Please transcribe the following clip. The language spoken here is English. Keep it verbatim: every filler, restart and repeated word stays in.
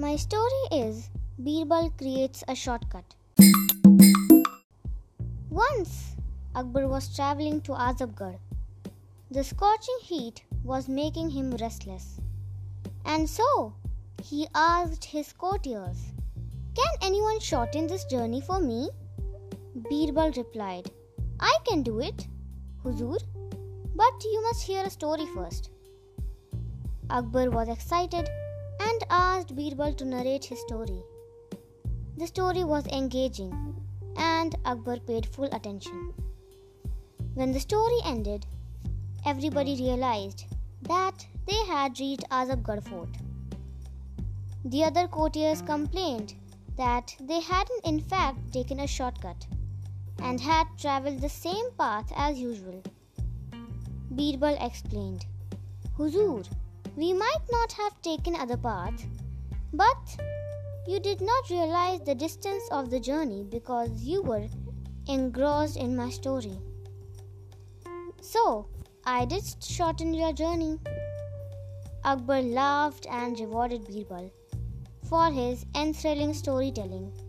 My story is Birbal Creates a Shortcut. Once, Akbar was traveling to Azabgarh. The scorching heat was making him restless. And so, he asked his courtiers, "Can anyone shorten this journey for me?" Birbal replied, "I can do it, Huzoor, but you must hear a story first." Akbar was excited and asked Birbal to narrate his story. The story was engaging and Akbar paid full attention. When the story ended, everybody realized that they had reached Azabgarh fort. The other courtiers complained that they hadn't in fact taken a shortcut and had travelled the same path as usual. Birbal explained, "Huzoor, we might not have taken other paths, but you did not realize the distance of the journey because you were engrossed in my story. So, I did shorten your journey." Akbar laughed and rewarded Birbal for his enthralling storytelling.